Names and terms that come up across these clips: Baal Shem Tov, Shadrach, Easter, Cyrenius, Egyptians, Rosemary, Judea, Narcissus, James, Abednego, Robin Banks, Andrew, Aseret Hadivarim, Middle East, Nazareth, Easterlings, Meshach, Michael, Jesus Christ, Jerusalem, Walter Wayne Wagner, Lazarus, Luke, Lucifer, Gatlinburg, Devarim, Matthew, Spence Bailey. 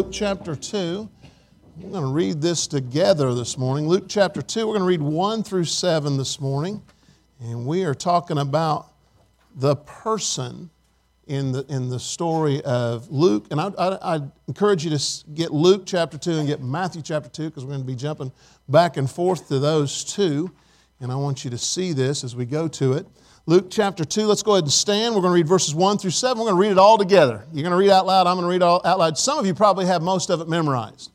Luke chapter 2, we're going to read this together this morning. Luke chapter 2, we're going to read 1 through 7 this morning. And we are talking about the person in the story of Luke. And I encourage you to get Luke chapter 2 and get Matthew chapter 2 because we're going to be jumping back and forth to those two. And I want you to see this as we go to it. Luke chapter 2, let's go ahead and stand. We're going to read verses 1 through 7. We're going to read it all together. You're going to read out loud. I'm going to read all out loud. Some of you probably have most of it memorized.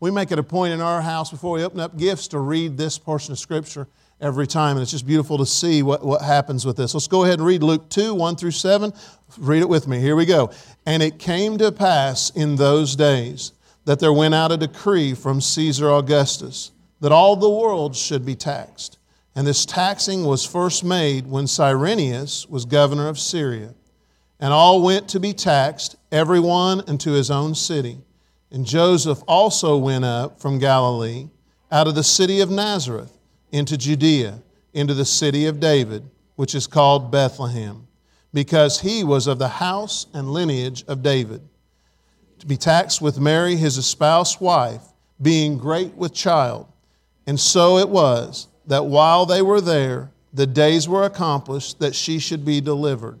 We make it a point in our house before we open up gifts to read this portion of Scripture every time. And it's just beautiful to see what happens with this. Let's go ahead and read Luke 2, 1 through 7. Read it with me. Here we go. And it came to pass in those days that there went out a decree from Caesar Augustus that all the world should be taxed. And this taxing was first made when Cyrenius was governor of Syria. And all went to be taxed, every one unto his own city. And Joseph also went up from Galilee, out of the city of Nazareth, into Judea, into the city of David, which is called Bethlehem, because he was of the house and lineage of David, to be taxed with Mary, his espoused wife, being great with child. And so it was, that while they were there, the days were accomplished that she should be delivered.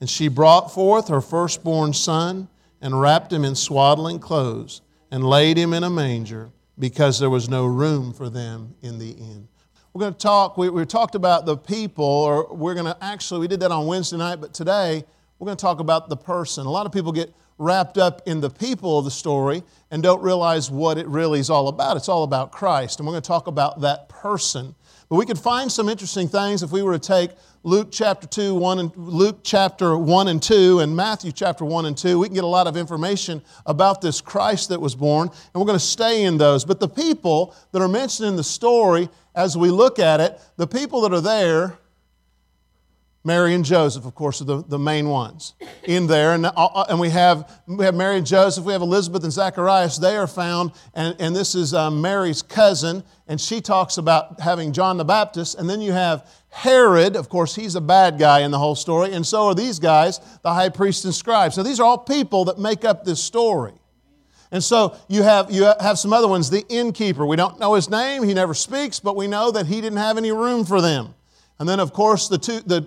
And she brought forth her firstborn son and wrapped him in swaddling clothes and laid him in a manger because there was no room for them in the inn. We're going to talk, we talked about the people, or we're going to actually, we did that on Wednesday night, but today we're going to talk about the person. A lot of people get wrapped up in the people of the story and don't realize what it really is all about. It's all about Christ, and we're going to talk about that person. But we could find some interesting things if we were to take Luke chapter 1 and 2 and Matthew chapter 1 and 2. We can get a lot of information about this Christ that was born, and we're going to stay in those. But the people that are mentioned in the story, as we look at it, the people that are there, Mary and Joseph, of course, are the main ones in there. And we have Mary and Joseph, we have Elizabeth and Zacharias. They are found, and this is Mary's cousin, and she talks about having John the Baptist. And then you have Herod, of course, he's a bad guy in the whole story, and so are these guys, the high priest and scribes. So these are all people that make up this story. And so you have some other ones, the innkeeper. We don't know his name, he never speaks, but we know that he didn't have any room for them. And then, of course, the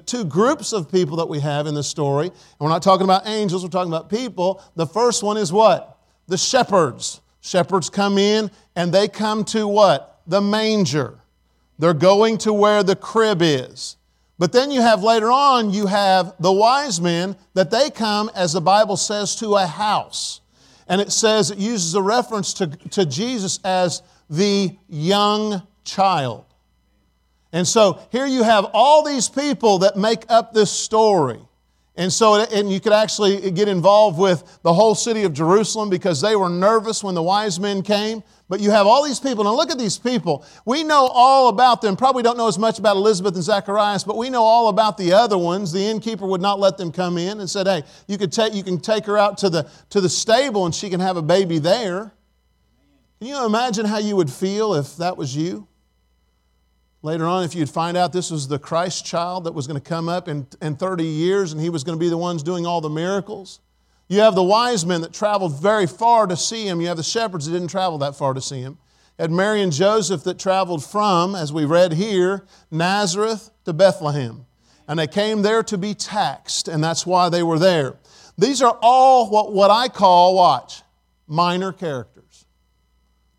two groups of people that we have in this story, and we're not talking about angels, we're talking about people. The first one is what? The shepherds. Shepherds come in, and they come to what? The manger. They're going to where the crib is. But then you have later on, you have the wise men, that they come, as the Bible says, to a house. And it says, it uses a reference to Jesus as the young child. And so here you have all these people that make up this story. And so, and you could actually get involved with the whole city of Jerusalem because they were nervous when the wise men came. But you have all these people. Now look at these people. We know all about them. Probably don't know as much about Elizabeth and Zacharias, but we know all about the other ones. The innkeeper would not let them come in and said, hey, you can take her out to the stable and she can have a baby there. Can you imagine how you would feel if that was you? Later on, if you'd find out this was the Christ child that was going to come up in 30 years and he was going to be the ones doing all the miracles. You have the wise men that traveled very far to see him. You have the shepherds that didn't travel that far to see him. You had Mary and Joseph that traveled from, as we read here, Nazareth to Bethlehem. And they came there to be taxed, and that's why they were there. These are all what I call, watch, minor characters.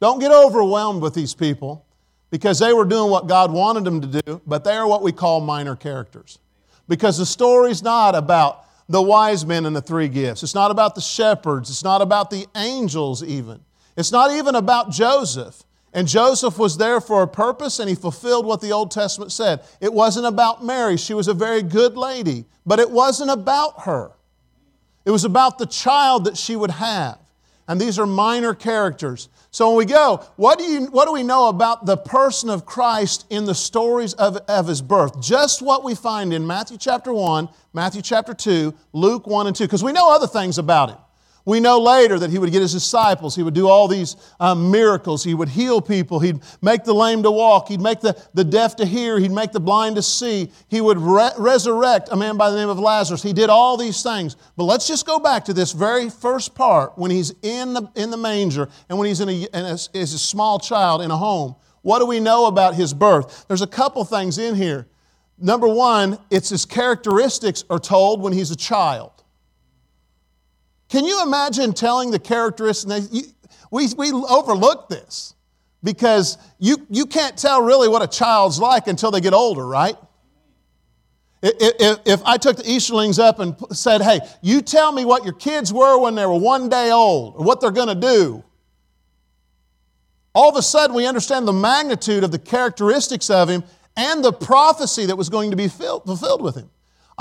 Don't get overwhelmed with these people, because they were doing what God wanted them to do, but they are what we call minor characters. Because the story's not about the wise men and the three gifts. It's not about the shepherds. It's not about the angels even. It's not even about Joseph. And Joseph was there for a purpose, and he fulfilled what the Old Testament said. It wasn't about Mary. She was a very good lady, but it wasn't about her. It was about the child that she would have. And these are minor characters. So when we go, what do we know about the person of Christ in the stories of His birth? Just what we find in Matthew chapter 1, Matthew chapter 2, Luke 1 and 2. Because we know other things about Him. We know later that he would get his disciples. He would do all these miracles. He would heal people. He'd make the lame to walk. He'd make the deaf to hear. He'd make the blind to see. He would resurrect a man by the name of Lazarus. He did all these things. But let's just go back to this very first part when he's in the manger and when he's as a small child in a home. What do we know about his birth? There's a couple things in here. Number one, it's his characteristics are told when he's a child. Can you imagine telling the characteristics? We overlook this because you can't tell really what a child's like until they get older, right? If I took the Easterlings up and said, hey, you tell me what your kids were when they were 1 day old or what they're going to do, all of a sudden we understand the magnitude of the characteristics of him and the prophecy that was going to be fulfilled with him.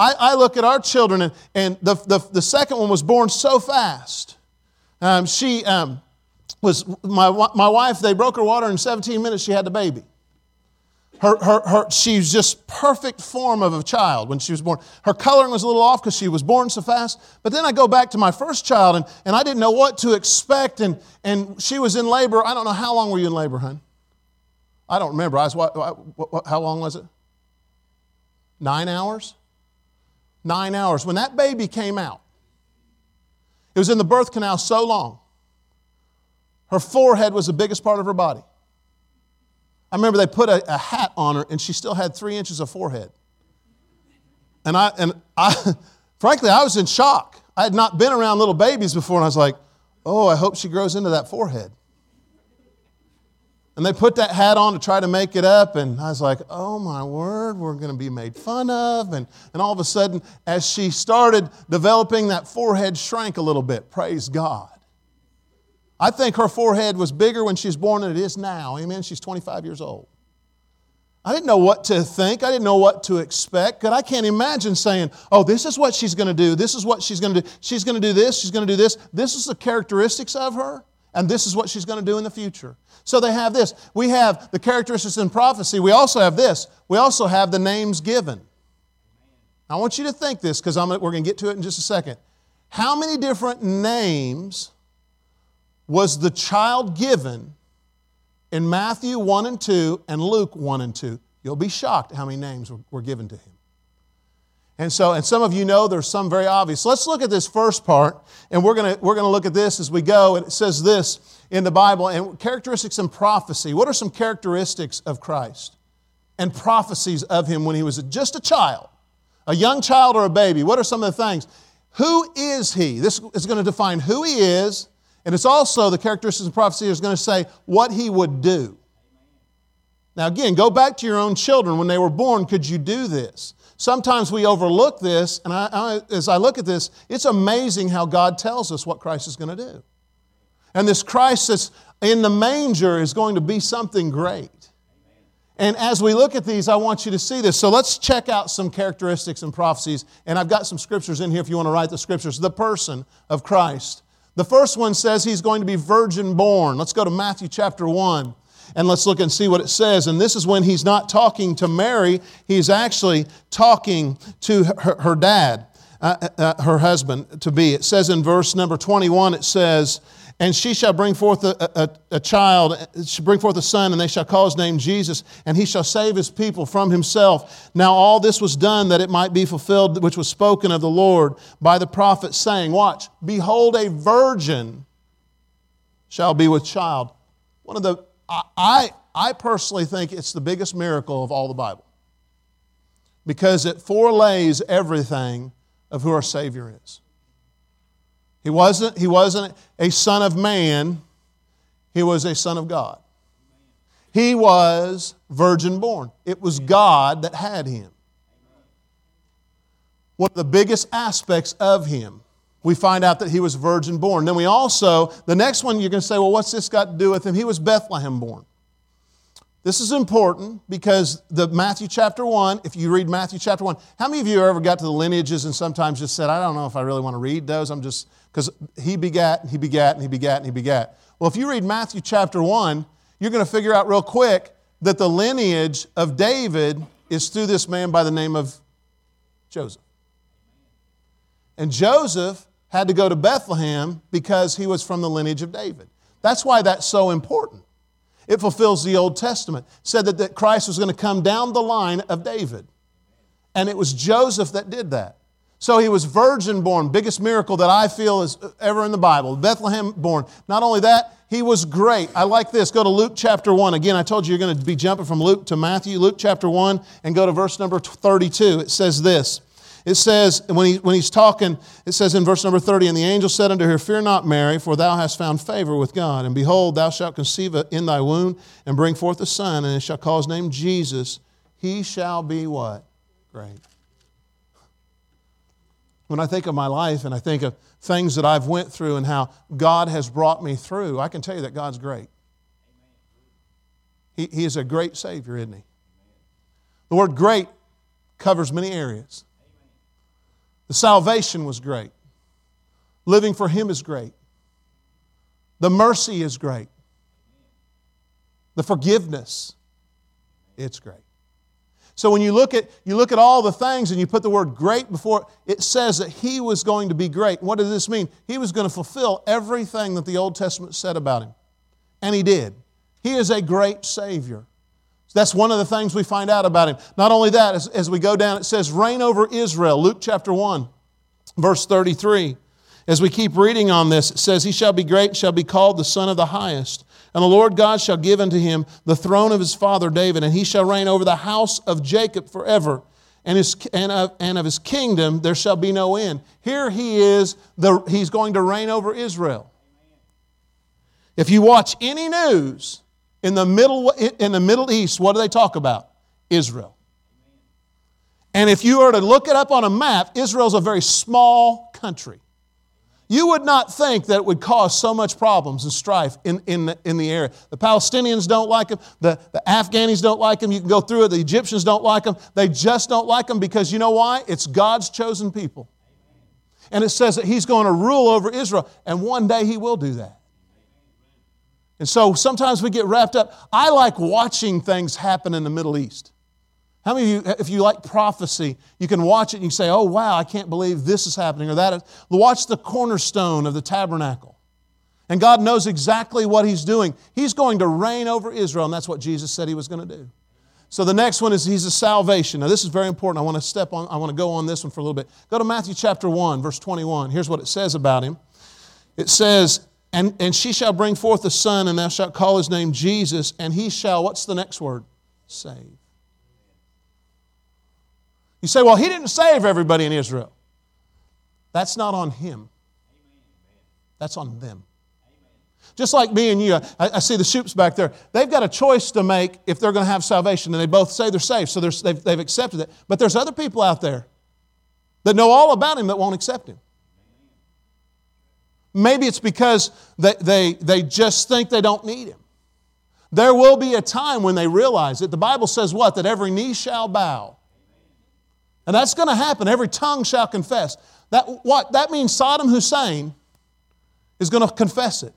I look at our children, and the second one was born so fast. She was my wife. They broke her water in 17 minutes. She had the baby. She was just perfect form of a child when she was born. Her coloring was a little off because she was born so fast. But then I go back to my first child, and I didn't know what to expect, and she was in labor. I don't know, how long were you in labor, hon? I don't remember. How long was it? 9 hours? 9 hours. When that baby came out, it was in the birth canal so long. Her forehead was the biggest part of her body. I remember they put a hat on her and she still had 3 inches of forehead. And I frankly, I was in shock. I had not been around little babies before, and I was like, oh, I hope she grows into that forehead. And they put that hat on to try to make it up. And I was like, oh my word, we're going to be made fun of. And all of a sudden, as she started developing, that forehead shrank a little bit. Praise God. I think her forehead was bigger when she was born than it is now. Amen. She's 25 years old. I didn't know what to think. I didn't know what to expect. Because I can't imagine saying, oh, this is what she's going to do. This is what she's going to do. She's going to do this. She's going to do this. This is the characteristics of her. And this is what she's going to do in the future. So they have this. We have the characteristics in prophecy. We also have this. We also have the names given. I want you to think this because we're going to get to it in just a second. How many different names was the child given in Matthew 1 and 2 and Luke 1 and 2? You'll be shocked how many names were given to him. And some of you know there's some very obvious. Let's look at this first part, and we're going to look at this as we go. And it says this in the Bible, and characteristics and prophecy. What are some characteristics of Christ and prophecies of Him when He was just a child, a young child or a baby? What are some of the things? Who is He? This is going to define who He is, and it's also the characteristics and prophecy is going to say what He would do. Now again, go back to your own children. When they were born, could you do this? Sometimes we overlook this, and as I look at this, it's amazing how God tells us what Christ is going to do. And this Christ that's in the manger is going to be something great. And as we look at these, I want you to see this. So let's check out some characteristics and prophecies. And I've got some scriptures in here if you want to write the scriptures. The person of Christ. The first one says He's going to be virgin born. Let's go to Matthew chapter 1. And let's look and see what it says. And this is when He's not talking to Mary. He's actually talking to her dad, her husband-to-be. It says in verse number 21, it says, and she shall bring forth a child, shall bring forth a son, and they shall call His name Jesus, and He shall save His people from Himself. Now all this was done that it might be fulfilled, which was spoken of the Lord by the prophet, saying, watch, behold, a virgin shall be with child. One of the I personally think it's the biggest miracle of all the Bible because it forelays everything of who our Savior is. He wasn't a son of man. He was a son of God. He was virgin born. It was God that had Him. One of the biggest aspects of Him, we find out that He was virgin born. Then we also, the next one you're going to say, well, what's this got to do with Him? He was Bethlehem born. This is important because the Matthew chapter 1, if you read Matthew chapter 1, how many of you ever got to the lineages and sometimes just said, I don't know if I really want to read those. I'm just, because He begat, and He begat, and He begat, and He begat. Well, if you read Matthew chapter 1, you're going to figure out real quick that the lineage of David is through this man by the name of Joseph. And Joseph had to go to Bethlehem because he was from the lineage of David. That's why that's so important. It fulfills the Old Testament. It said that Christ was going to come down the line of David. And it was Joseph that did that. So he was virgin born, biggest miracle that I feel is ever in the Bible. Bethlehem born. Not only that, he was great. I like this. Go to Luke chapter 1. Again, I told you you're going to be jumping from Luke to Matthew. Luke chapter 1 and go to verse number 32. It says this. It says, when he's talking, it says in verse number 30, "And the angel said unto her, Fear not, Mary, for thou hast found favor with God. And behold, thou shalt conceive in thy womb, and bring forth a son, and shalt call his name Jesus. He shall be" what? Great. When I think of my life and I think of things that I've went through and how God has brought me through, I can tell you that God's great. He is a great Savior, isn't He? The word great covers many areas. The salvation was great. Living for Him is great. The mercy is great. The forgiveness, it's great. So when you look at all the things and you put the word great before it, it says that He was going to be great. What does this mean? He was going to fulfill everything that the Old Testament said about Him. And He did. He is a great Savior. That's one of the things we find out about Him. Not only that, as we go down, it says, reign over Israel. Luke chapter 1, verse 33. As we keep reading on this, it says, He shall be great, shall be called the Son of the Highest. And the Lord God shall give unto Him the throne of His father David, and He shall reign over the house of Jacob forever, and of His kingdom there shall be no end. Here He is, He's going to reign over Israel. If you watch any news in the Middle East, what do they talk about? Israel. And if you were to look it up on a map, Israel's a very small country. You would not think that it would cause so much problems and strife in the area. The Palestinians don't like them. The Afghanis don't like them. You can go through it. The Egyptians don't like them. They just don't like them because you know why? It's God's chosen people. And it says that He's going to rule over Israel. And one day He will do that. And so sometimes we get wrapped up. I like watching things happen in the Middle East. How many of you, if you like prophecy, you can watch it and you say, oh, wow, I can't believe this is happening or that. Watch the cornerstone of the tabernacle. And God knows exactly what He's doing. He's going to reign over Israel, and that's what Jesus said He was going to do. So the next one is He's a salvation. Now, this is very important. I want to go on this one for a little bit. Go to Matthew chapter 1, verse 21. Here's what it says about Him. It says, and she shall bring forth a son, and thou shalt call his name Jesus, and he shall, what's the next word? Save. You say, well, He didn't save everybody in Israel. That's not on Him. That's on them. Just like me and you, I see the Shoops back there. They've got a choice to make if they're going to have salvation, and they both say they're saved, so they've accepted it. But there's other people out there that know all about Him that won't accept Him. Maybe it's because they just think they don't need Him. There will be a time when they realize it. The Bible says what? That every knee shall bow. And that's going to happen. Every tongue shall confess. That means Saddam Hussein is going to confess it.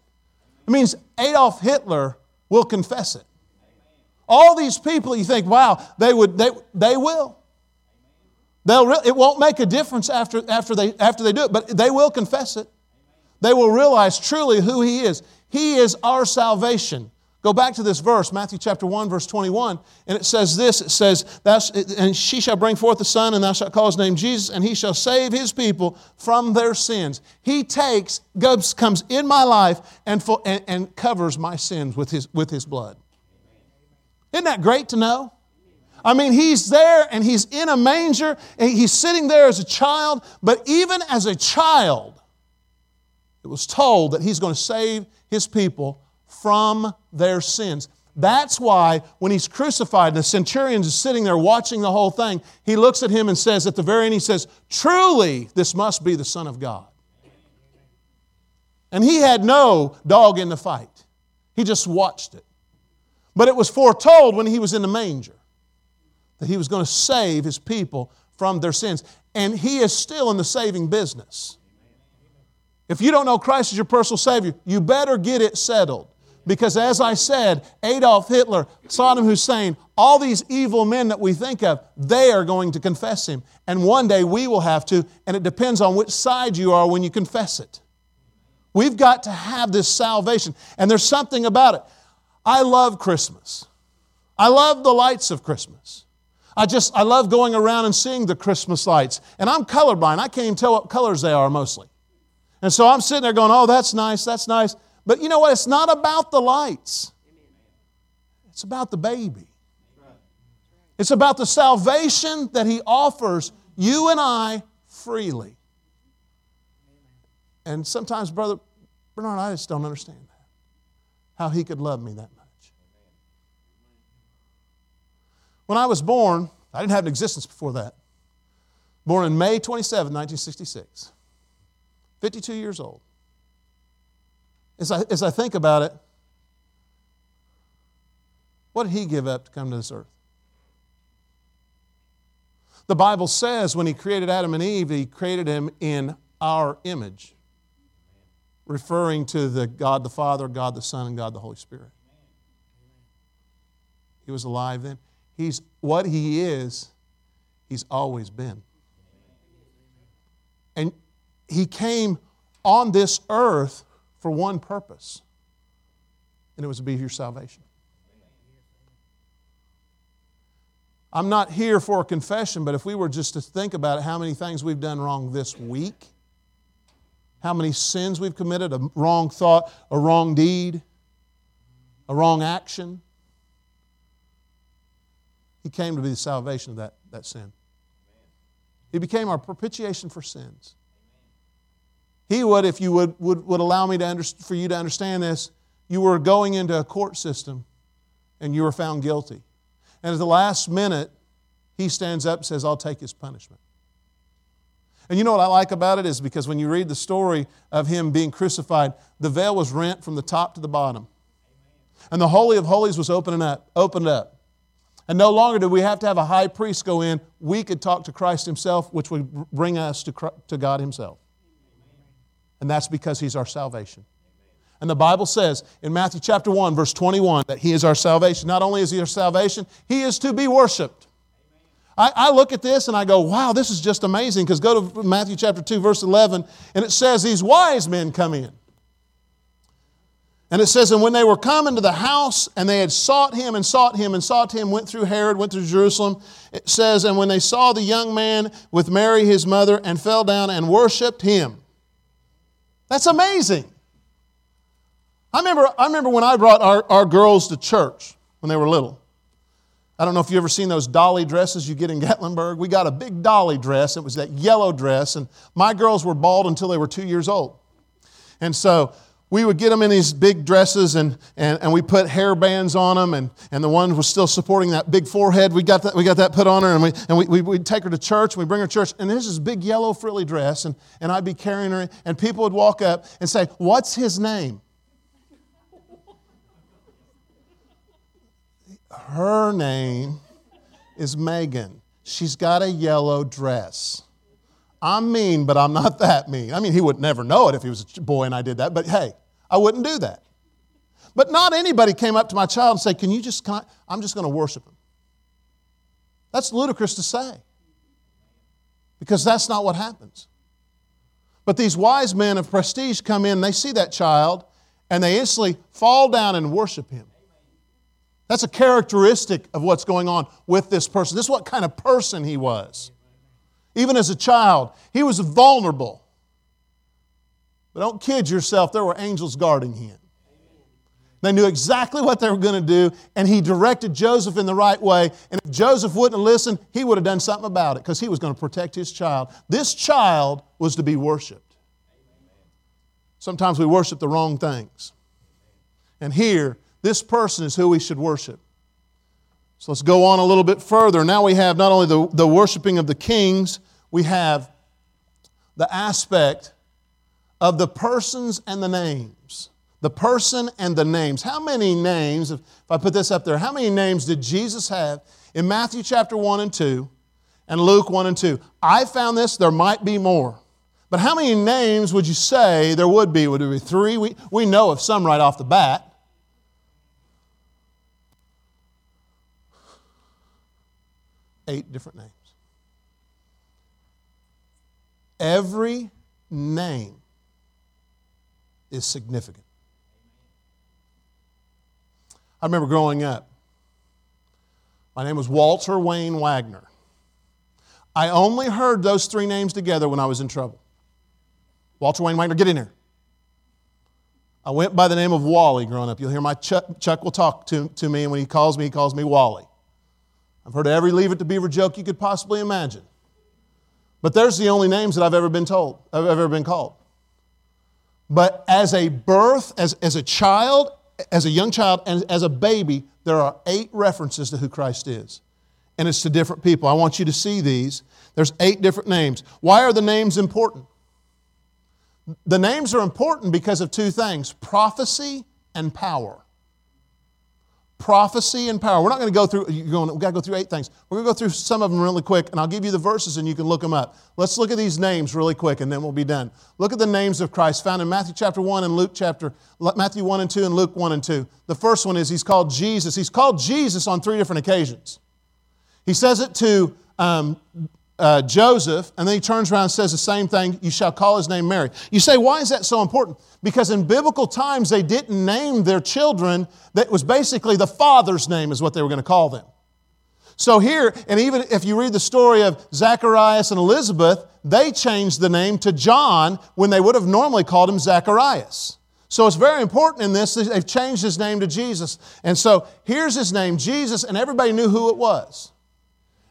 It means Adolf Hitler will confess it. All these people, you think, wow, they will. It won't make a difference after they do it, but they will confess it. They will realize truly who He is. He is our salvation. Go back to this verse, Matthew chapter 1, verse 21, and it says this, it says, and she shall bring forth a son, and thou shalt call his name Jesus, and he shall save his people from their sins. He comes in my life and covers my sins with his blood. Isn't that great to know? I mean, He's there, and He's in a manger, and He's sitting there as a child, but even as a child, it was told that He's going to save His people from their sins. That's why when He's crucified and the centurion is sitting there watching the whole thing, he looks at Him and says at the very end, he says, truly, this must be the Son of God. And He had no dog in the fight. He just watched it. But it was foretold when He was in the manger that He was going to save His people from their sins. And He is still in the saving business. If you don't know Christ as your personal Savior, you better get it settled. Because as I said, Adolf Hitler, Saddam Hussein, All these evil men that we think of, they are going to confess Him. And one day we will have to, and it depends on which side you are when you confess it. We've got to have this salvation. And there's something about it. I love Christmas. I love the lights of Christmas. I love going around and seeing the Christmas lights. And I'm colorblind. I can't even tell what colors they are mostly. And so I'm sitting there going, oh, that's nice, that's nice. But you know what? It's not about the lights. It's about the baby. It's about the salvation that He offers you and I freely. And sometimes, Brother Bernard, I just don't understand that. How He could love me that much. When I was born, I didn't have an existence before that. Born in May 27, 1966. 52 years old. As I think about it, what did He give up to come to this earth? The Bible says when He created Adam and Eve, He created him in our image, referring to the God the Father, God the Son, and God the Holy Spirit. He was alive then. He's what He is, He's always been. And He came on this earth for one purpose, and it was to be your salvation. I'm not here for a confession, but if we were just to think about it, how many things we've done wrong this week, how many sins we've committed, a wrong thought, a wrong deed, a wrong action. He came to be the salvation of that sin. He became our propitiation for sins. He would, if you would allow me to for you to understand this, you were going into a court system and you were found guilty. And at the last minute, He stands up and says, I'll take His punishment. And you know what I like about it is because when you read the story of Him being crucified, the veil was rent from the top to the bottom. And the Holy of Holies was opened up. And no longer did we have to have a high priest go in. We could talk to Christ Himself, which would bring us to God Himself. And that's because He's our salvation. And the Bible says in Matthew chapter 1, verse 21, that He is our salvation. Not only is He our salvation, He is to be worshipped. I look at this and I go, wow, this is just amazing. Because go to Matthew chapter 2, verse 11, and it says these wise men come in. And it says, and when they were come into the house, and they had sought Him, went through Herod, went through Jerusalem. It says, and when they saw the young man with Mary his mother, and fell down and worshipped Him. That's amazing. I remember when I brought our girls to church when they were little. I don't know if you've ever seen those dolly dresses you get in Gatlinburg. We got a big dolly dress. It was that yellow dress. And my girls were bald until they were 2 years old. And so we would get them in these big dresses and we put hair bands on them. And the one was still supporting that big forehead. We got that put on her. And we'd take her to church. We bring her to church. And there's this big yellow frilly dress. And I'd be carrying her. And people would walk up and say, what's his name? Her name is Megan. She's got a yellow dress. I'm mean, but I'm not that mean. I mean, he would never know it if he was a boy and I did that, but hey, I wouldn't do that. But not anybody came up to my child and said, I'm just going to worship him. That's ludicrous to say because that's not what happens. But these wise men of prestige come in, they see that child, and they instantly fall down and worship him. That's a characteristic of what's going on with this person. This is what kind of person he was. Even as a child, he was vulnerable. But don't kid yourself, there were angels guarding him. They knew exactly what they were going to do, and he directed Joseph in the right way. And if Joseph wouldn't have listened, he would have done something about it because he was going to protect his child. This child was to be worshipped. Sometimes we worship the wrong things. And here, this person is who we should worship. So let's go on a little bit further. Now we have not only the worshiping of the kings, we have the aspect of the persons and the names. The person and the names. How many names, if I put this up there, how many names did Jesus have in Matthew chapter 1 and 2 and Luke 1 and 2? I found this, there might be more. But how many names would you say there would be? Would it be three? We know of some right off the bat. 8 different names. Every name is significant. I remember growing up. My name was Walter Wayne Wagner. I only heard those three names together when I was in trouble. Walter Wayne Wagner, get in here. I went by the name of Wally growing up. You'll hear my Chuck will talk to me, and when he calls me Wally. I've heard every Leave It to Beaver joke you could possibly imagine. But there's the only names that I've ever been told, I've ever been called. But as a birth, as a child, as a young child, and as a baby, there are 8 references to who Christ is. And it's to different people. I want you to see these. There's 8 different names. Why are the names important? The names are important because of 2 things, prophecy and power. Prophecy and power. We're not going to go through, we've got to go through 8 things. We're going to go through some of them really quick, and I'll give you the verses and you can look them up. Let's look at these names really quick and then we'll be done. Look at the names of Christ found in Matthew chapter 1 and Matthew 1 and 2 and Luke 1 and 2. The first one is he's called Jesus. He's called Jesus on 3 different occasions. He says it to Joseph, and then he turns around and says the same thing, you shall call his name Mary. You say, why is that so important? Because in biblical times, they didn't name their children. That was basically the father's name is what they were going to call them. So here, and even if you read the story of Zacharias and Elizabeth, they changed the name to John when they would have normally called him Zacharias. So it's very important in this, they've changed his name to Jesus. And so here's his name, Jesus, and everybody knew who it was.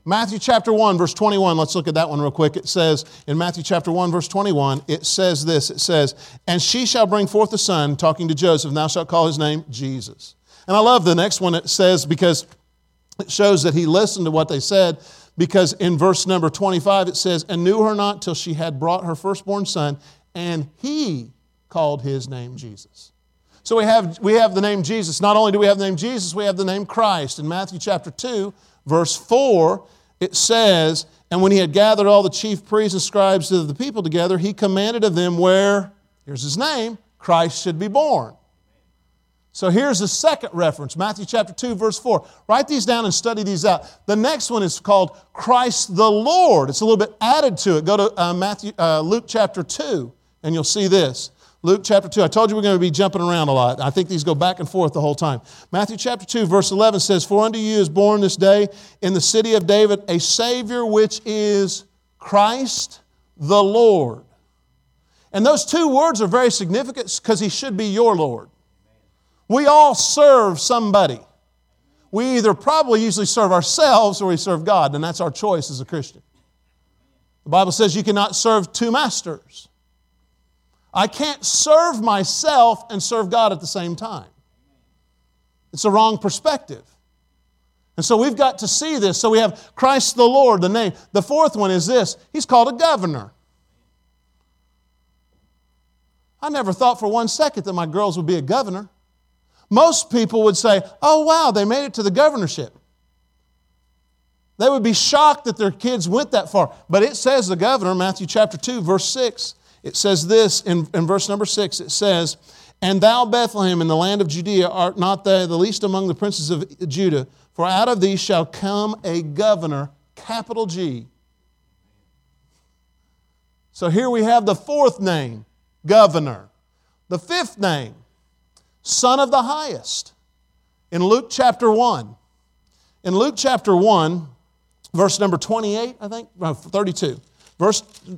Matthew chapter 1, verse 21. Let's look at that one real quick. It says, in Matthew chapter 1, verse 21, it says this. It says, and she shall bring forth a son, talking to Joseph, and thou shalt call his name Jesus. And I love the next one it says because it shows that he listened to what they said. Because in verse number 25, it says, and knew her not till she had brought her firstborn son, and he called his name Jesus. So we have the name Jesus. Not only do we have the name Jesus, we have the name Christ. In Matthew chapter 2, verse 4, it says, and when he had gathered all the chief priests and scribes of the people together, he commanded of them where, here's his name, Christ should be born. So here's the second reference, Matthew chapter 2, verse 4. Write these down and study these out. The next one is called Christ the Lord. It's a little bit added to it. Go to Luke chapter 2, and you'll see this. Luke chapter 2. I told you we're going to be jumping around a lot. I think these go back and forth the whole time. Matthew chapter 2, verse 11 says, for unto you is born this day in the city of David a Savior which is Christ the Lord. And those 2 words are very significant because He should be your Lord. We all serve somebody. We either probably usually serve ourselves or we serve God, and that's our choice as a Christian. The Bible says you cannot serve 2 masters. I can't serve myself and serve God at the same time. It's a wrong perspective. And so we've got to see this. So we have Christ the Lord, the name. The fourth one is this. He's called a governor. I never thought for one second that my girls would be a governor. Most people would say, oh wow, they made it to the governorship. They would be shocked that their kids went that far. But it says the governor, Matthew chapter 2, verse 6, it says this in verse number 6, it says, and thou, Bethlehem, in the land of Judea, art not thou the least among the princes of Judah, for out of thee shall come a governor, capital G. So here we have the 4th name, governor. The 5th name, Son of the Highest, in Luke chapter 1. In Luke chapter 1, verse number 28, I think, no, 32.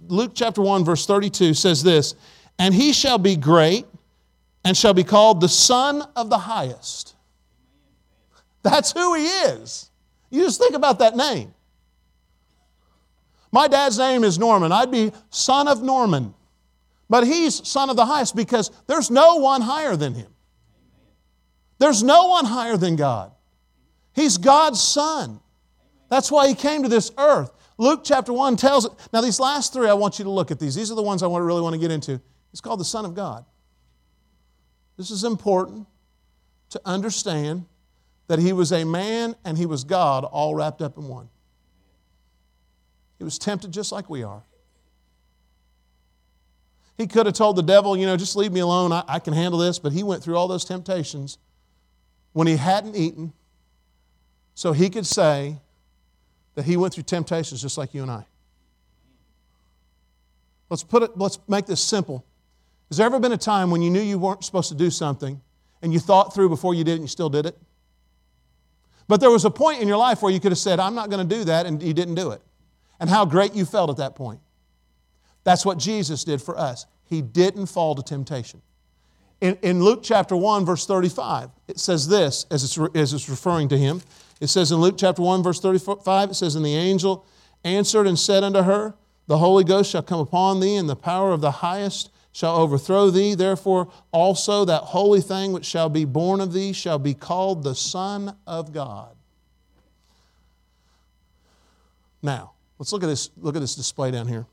Luke chapter 1, verse 32 says this, and he shall be great and shall be called the Son of the Highest. That's who he is. You just think about that name. My dad's name is Norman. I'd be son of Norman. But he's Son of the Highest because there's no one higher than him. There's no one higher than God. He's God's Son. That's why he came to this earth. Luke chapter 1 tells it. Now these last 3, I want you to look at these. These are the ones I really want to get into. It's called the Son of God. This is important to understand that He was a man and He was God all wrapped up in one. He was tempted just like we are. He could have told the devil, you know, just leave me alone. I can handle this. But He went through all those temptations when He hadn't eaten so He could say, that he went through temptations just like you and I. Let's make this simple. Has there ever been a time when you knew you weren't supposed to do something and you thought through before you did it and you still did it? But there was a point in your life where you could have said, I'm not going to do that, and you didn't do it. And how great you felt at that point. That's what Jesus did for us. He didn't fall to temptation. In Luke chapter 1, verse 35, it says this, as it's referring to him. It says in Luke chapter 1, verse 35, it says, And the angel answered and said unto her, The Holy Ghost shall come upon thee, and the power of the highest shall overthrow thee. Therefore also that holy thing which shall be born of thee shall be called the Son of God. Now, let's look at this display down here.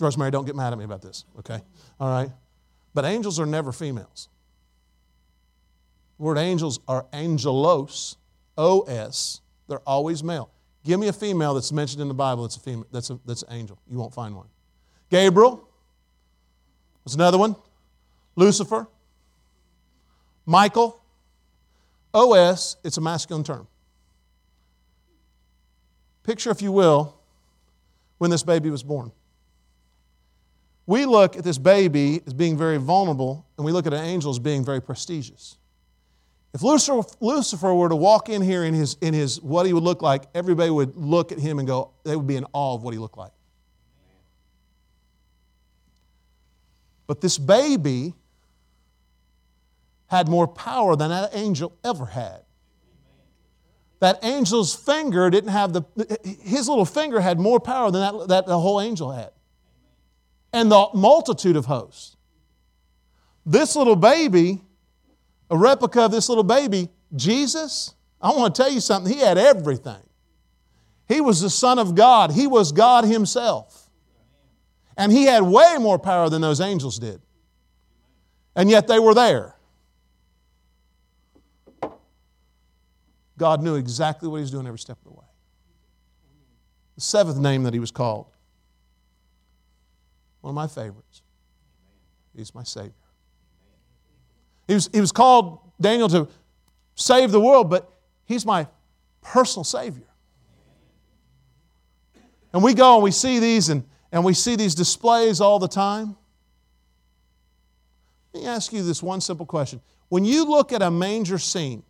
Rosemary, don't get mad at me about this, okay? All right? But angels are never females. The word angels are angelos, O-S. They're always male. Give me a female that's mentioned in the Bible that's a female, that's an angel. You won't find one. Gabriel. That's another one. Lucifer. Michael. O-S, it's a masculine term. Picture, if you will, when this baby was born. We look at this baby as being very vulnerable, and we look at an angel as being very prestigious. If Lucifer were to walk in here in his what he would look like, everybody would look at him and go, they would be in awe of what he looked like. But this baby had more power than that angel ever had. That angel's finger didn't have his little finger had more power than that the whole angel had. And the multitude of hosts. This little baby, a replica of this little baby, Jesus, I want to tell you something. He had everything. He was the Son of God. He was God himself. And he had way more power than those angels did. And yet they were there. God knew exactly what he was doing every step of the way. The seventh name that he was called. One of my favorites. He's my Savior. He was called, Daniel, to save the world, but he's my personal Savior. And we go and we see these and we see these displays all the time. Let me ask you this one simple question. When you look at a manger scene,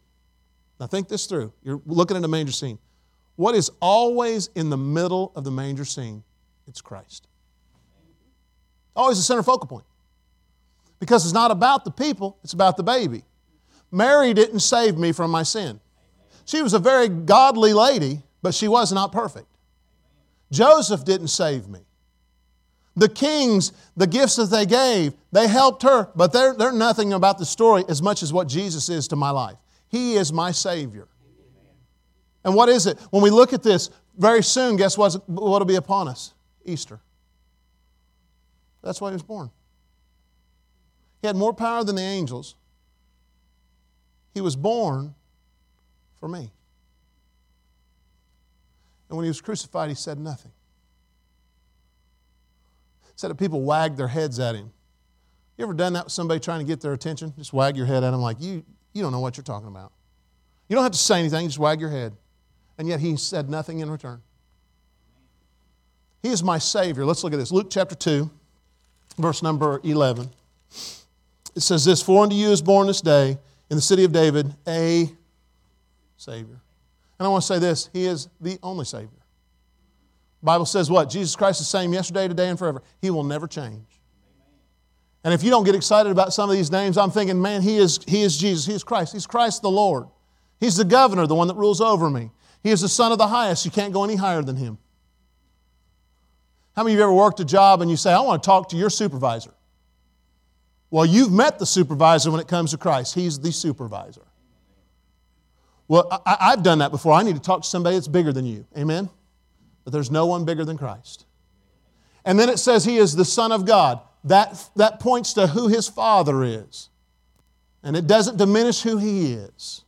now think this through. You're looking at a manger scene. What is always in the middle of the manger scene? It's Christ. Always the center focal point. Because it's not about the people, it's about the baby. Mary didn't save me from my sin. She was a very godly lady, but she was not perfect. Joseph didn't save me. The kings, the gifts that they gave, they helped her, but they're nothing about the story as much as what Jesus is to my life. He is my Savior. And what is it? When we look at this, very soon, guess what will be upon us? Easter. That's why he was born. He had more power than the angels. He was born for me. And when he was crucified, he said nothing. He said that people wagged their heads at him. You ever done that with somebody trying to get their attention? Just wag your head at them like, you don't know what you're talking about. You don't have to say anything, just wag your head. And yet he said nothing in return. He is my Savior. Let's look at this. Luke chapter 2. Verse number 11. It says this, For unto you is born this day in the city of David a Savior. And I want to say this, He is the only Savior. The Bible says what? Jesus Christ is the same yesterday, today, and forever. He will never change. And if you don't get excited about some of these names, I'm thinking, man, He is Jesus. He is Christ. He's Christ the Lord. He's the governor, the one that rules over me. He is the Son of the highest. You can't go any higher than Him. How many of you ever worked a job and you say, I want to talk to your supervisor? Well, you've met the supervisor when it comes to Christ. He's the supervisor. Well, I've done that before. I need to talk to somebody that's bigger than you. Amen? But there's no one bigger than Christ. And then it says He is the Son of God. That points to who His Father is. And it doesn't diminish who He is.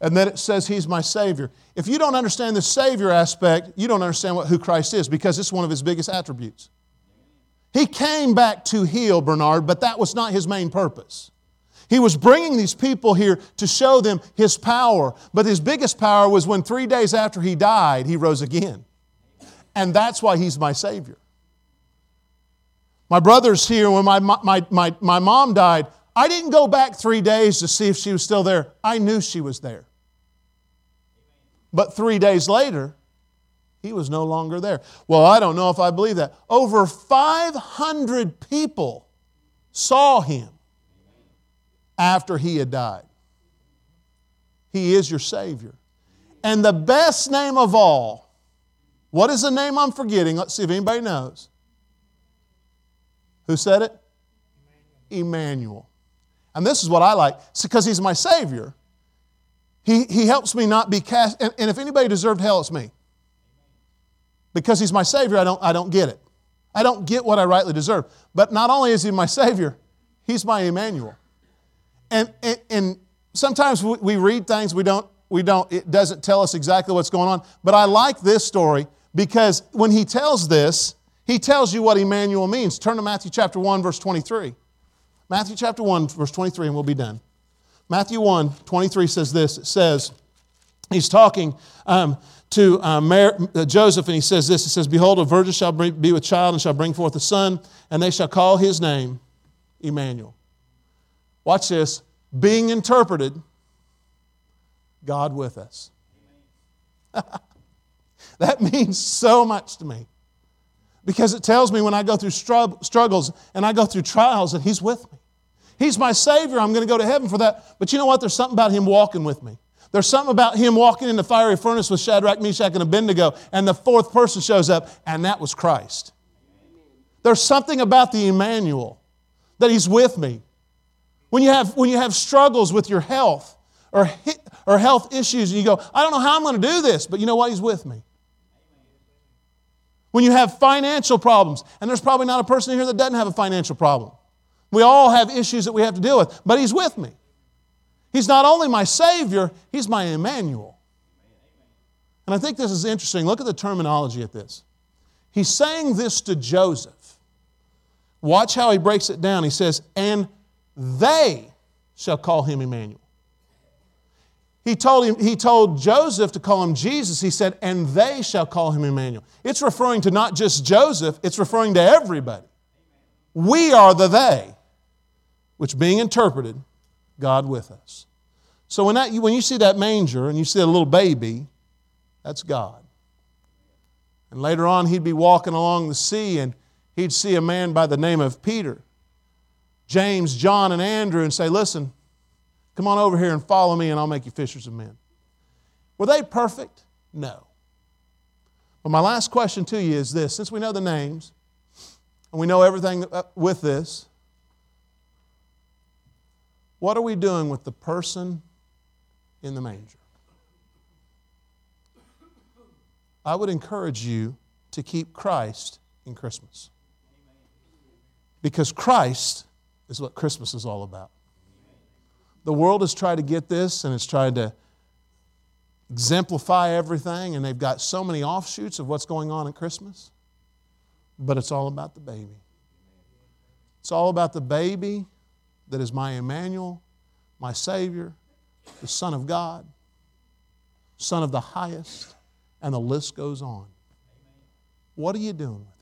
And then it says He's my Savior. If you don't understand the Savior aspect, you don't understand who Christ is because it's one of His biggest attributes. He came back to heal, Bernard, but that was not His main purpose. He was bringing these people here to show them His power. But His biggest power was when 3 days after He died, He rose again. And that's why He's my Savior. My brother's here. When my mom died, I didn't go back 3 days to see if she was still there. I knew she was there. But 3 days later, He was no longer there. Well, I don't know if I believe that. Over 500 people saw Him after He had died. He is your Savior. And the best name of all, what is the name I'm forgetting? Let's see if anybody knows. Who said it? Emmanuel. And this is what I like. It's because He's my Savior. He helps me not be cast. And if anybody deserved hell, it's me. Because He's my Savior, I don't get it. I don't get what I rightly deserve. But not only is He my Savior, He's my Emmanuel. And sometimes we read things we don't, it doesn't tell us exactly what's going on. But I like this story because when He tells this, He tells you what Emmanuel means. Turn to Matthew chapter 1, verse 23. Matthew chapter 1, verse 23, and we'll be done. Matthew 1, 23 says this. It says, He's talking to Joseph, and He says this. It says, "Behold, a virgin shall be with child and shall bring forth a son, and they shall call His name Emmanuel." Watch this. Being interpreted, God with us. That means so much to me. Because it tells me when I go through struggles and I go through trials that He's with me. He's my Savior. I'm going to go to heaven for that. But you know what? There's something about Him walking with me. There's something about Him walking in the fiery furnace with Shadrach, Meshach, and Abednego, and the fourth person shows up, and that was Christ. There's something about the Emmanuel that He's with me. When you have struggles with your health or health issues, and you go, I don't know how I'm going to do this, but you know what? He's with me. When you have financial problems, and there's probably not a person in here that doesn't have a financial problem. We all have issues that we have to deal with, but He's with me. He's not only my Savior, He's my Emmanuel. And I think this is interesting. Look at the terminology at this. He's saying this to Joseph. Watch how He breaks it down. He says, "And they shall call Him Emmanuel." He told Joseph to call Him Jesus. He said, "And they shall call Him Emmanuel." It's referring to not just Joseph, it's referring to everybody. We are the they, which being interpreted, God with us. So when you see that manger and you see a little baby, that's God. And later on, He'd be walking along the sea and He'd see a man by the name of Peter, James, John, and Andrew and say, "Listen, come on over here and follow me and I'll make you fishers of men." Were they perfect? No. But my last question to you is this. Since we know the names and we know everything with this, what are we doing with the person in the manger? I would encourage you to keep Christ in Christmas. Because Christ is what Christmas is all about. The world has tried to get this and it's tried to exemplify everything, and they've got so many offshoots of what's going on at Christmas. But it's all about the baby. It's all about the baby that is my Emmanuel, my Savior, the Son of God, Son of the Highest, and the list goes on. What are you doing with it?